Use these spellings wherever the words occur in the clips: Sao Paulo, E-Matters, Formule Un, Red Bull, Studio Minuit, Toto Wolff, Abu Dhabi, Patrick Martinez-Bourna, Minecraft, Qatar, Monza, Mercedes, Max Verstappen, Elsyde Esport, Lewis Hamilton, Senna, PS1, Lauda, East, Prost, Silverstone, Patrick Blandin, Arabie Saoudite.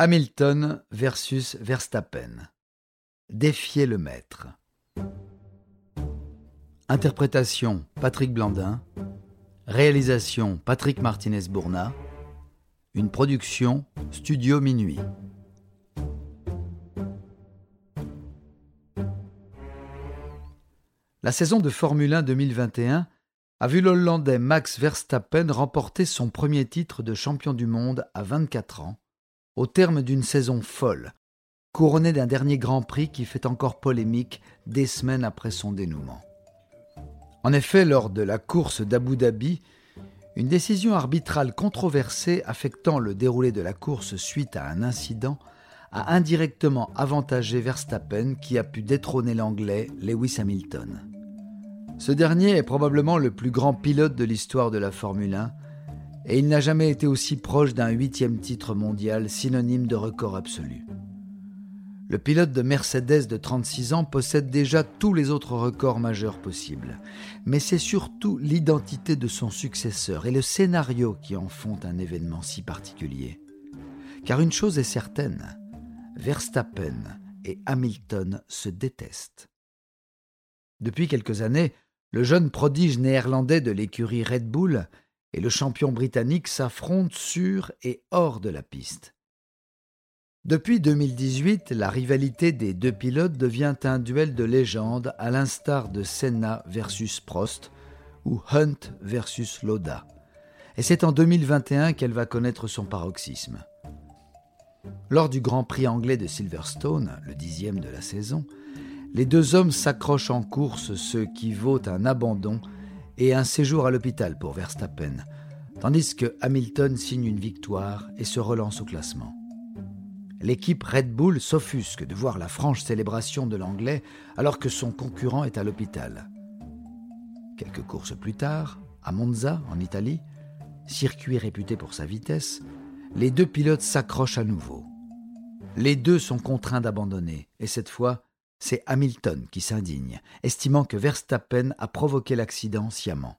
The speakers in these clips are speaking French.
Hamilton versus Verstappen. Défier le maître. Interprétation Patrick Blandin. Réalisation Patrick Martinez-Bourna. Une production Studio Minuit. La saison de Formule 1 2021 a vu l'Hollandais Max Verstappen remporter son premier titre de champion du monde à 24 ans, au terme d'une saison folle, couronnée d'un dernier Grand Prix qui fait encore polémique des semaines après son dénouement. En effet, lors de la course d'Abu Dhabi, une décision arbitrale controversée affectant le déroulé de la course suite à un incident a indirectement avantagé Verstappen qui a pu détrôner l'Anglais Lewis Hamilton. Ce dernier est probablement le plus grand pilote de l'histoire de la Formule 1 et il n'a jamais été aussi proche d'un 8e titre mondial, synonyme de record absolu. Le pilote de Mercedes de 36 ans possède déjà tous les autres records majeurs possibles, mais c'est surtout l'identité de son successeur et le scénario qui en font un événement si particulier. Car une chose est certaine, Verstappen et Hamilton se détestent. Depuis quelques années, le jeune prodige néerlandais de l'écurie Red Bull et le champion britannique s'affrontent sur et hors de la piste. Depuis 2018, la rivalité des deux pilotes devient un duel de légende à l'instar de Senna versus Prost ou Hunt versus Lauda. Et c'est en 2021 qu'elle va connaître son paroxysme. Lors du Grand Prix anglais de Silverstone, le 10e de la saison, les deux hommes s'accrochent en course, ce qui vaut un abandon et un séjour à l'hôpital pour Verstappen, tandis que Hamilton signe une victoire et se relance au classement. L'équipe Red Bull s'offusque de voir la franche célébration de l'Anglais alors que son concurrent est à l'hôpital. Quelques courses plus tard, à Monza, en Italie, circuit réputé pour sa vitesse, les deux pilotes s'accrochent à nouveau. Les deux sont contraints d'abandonner et cette fois, c'est Hamilton qui s'indigne, estimant que Verstappen a provoqué l'accident sciemment.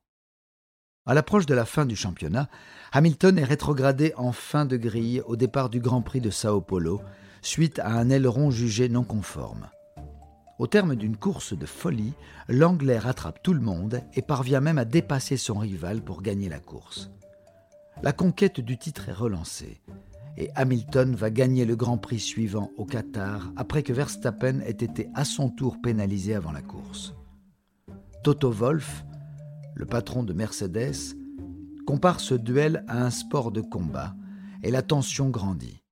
À l'approche de la fin du championnat, Hamilton est rétrogradé en fin de grille au départ du Grand Prix de Sao Paulo, suite à un aileron jugé non conforme. Au terme d'une course de folie, l'Anglais rattrape tout le monde et parvient même à dépasser son rival pour gagner la course. La conquête du titre est relancée. Et Hamilton va gagner le Grand Prix suivant au Qatar après que Verstappen ait été à son tour pénalisé avant la course. Toto Wolff, le patron de Mercedes, compare ce duel à un sport de combat et la tension grandit.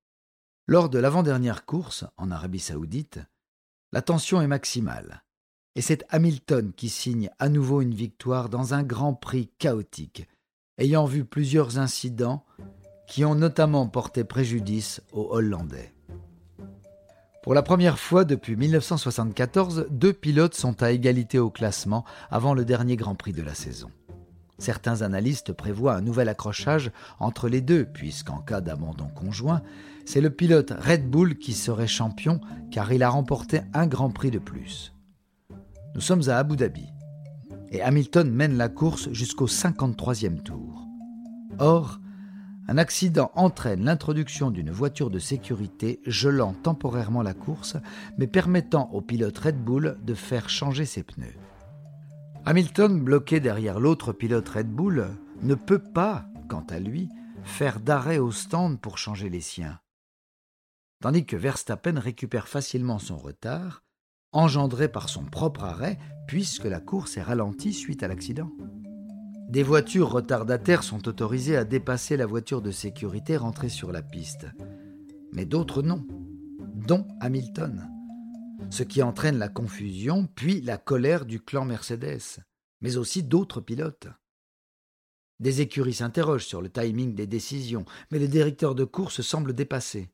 Lors de l'avant-dernière course, en Arabie Saoudite, la tension est maximale et c'est Hamilton qui signe à nouveau une victoire dans un Grand Prix chaotique, ayant vu plusieurs incidents qui ont notamment porté préjudice aux Hollandais. Pour la première fois depuis 1974, deux pilotes sont à égalité au classement avant le dernier Grand Prix de la saison. Certains analystes prévoient un nouvel accrochage entre les deux, puisqu'en cas d'abandon conjoint, c'est le pilote Red Bull qui serait champion car il a remporté un Grand Prix de plus. Nous sommes à Abu Dhabi et Hamilton mène la course jusqu'au 53e tour. Or, un accident entraîne l'introduction d'une voiture de sécurité gelant temporairement la course, mais permettant au pilote Red Bull de faire changer ses pneus. Hamilton, bloqué derrière l'autre pilote Red Bull, ne peut pas, quant à lui, faire d'arrêt au stand pour changer les siens. Tandis que Verstappen récupère facilement son retard, engendré par son propre arrêt, puisque la course est ralentie suite à l'accident. Des voitures retardataires sont autorisées à dépasser la voiture de sécurité rentrée sur la piste. Mais d'autres non, dont Hamilton. Ce qui entraîne la confusion, puis la colère du clan Mercedes, mais aussi d'autres pilotes. Des écuries s'interrogent sur le timing des décisions, mais les directeurs de course semblent dépassés.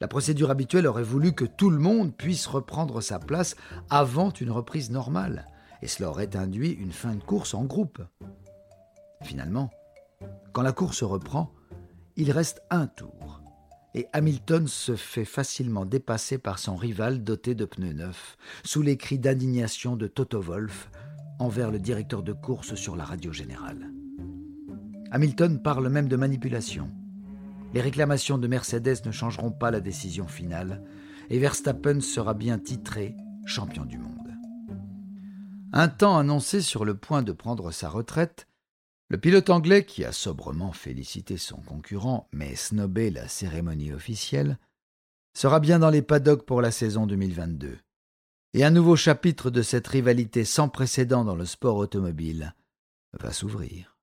La procédure habituelle aurait voulu que tout le monde puisse reprendre sa place avant une reprise normale. Et cela aurait induit une fin de course en groupe. Finalement, quand la course reprend, il reste un tour, et Hamilton se fait facilement dépasser par son rival doté de pneus neufs, sous les cris d'indignation de Toto Wolff envers le directeur de course sur la radio générale. Hamilton parle même de manipulation. Les réclamations de Mercedes ne changeront pas la décision finale et Verstappen sera bien titré champion du monde. Un temps annoncé sur le point de prendre sa retraite, le pilote anglais, qui a sobrement félicité son concurrent mais snobé la cérémonie officielle, sera bien dans les paddocks pour la saison 2022. Et un nouveau chapitre de cette rivalité sans précédent dans le sport automobile va s'ouvrir.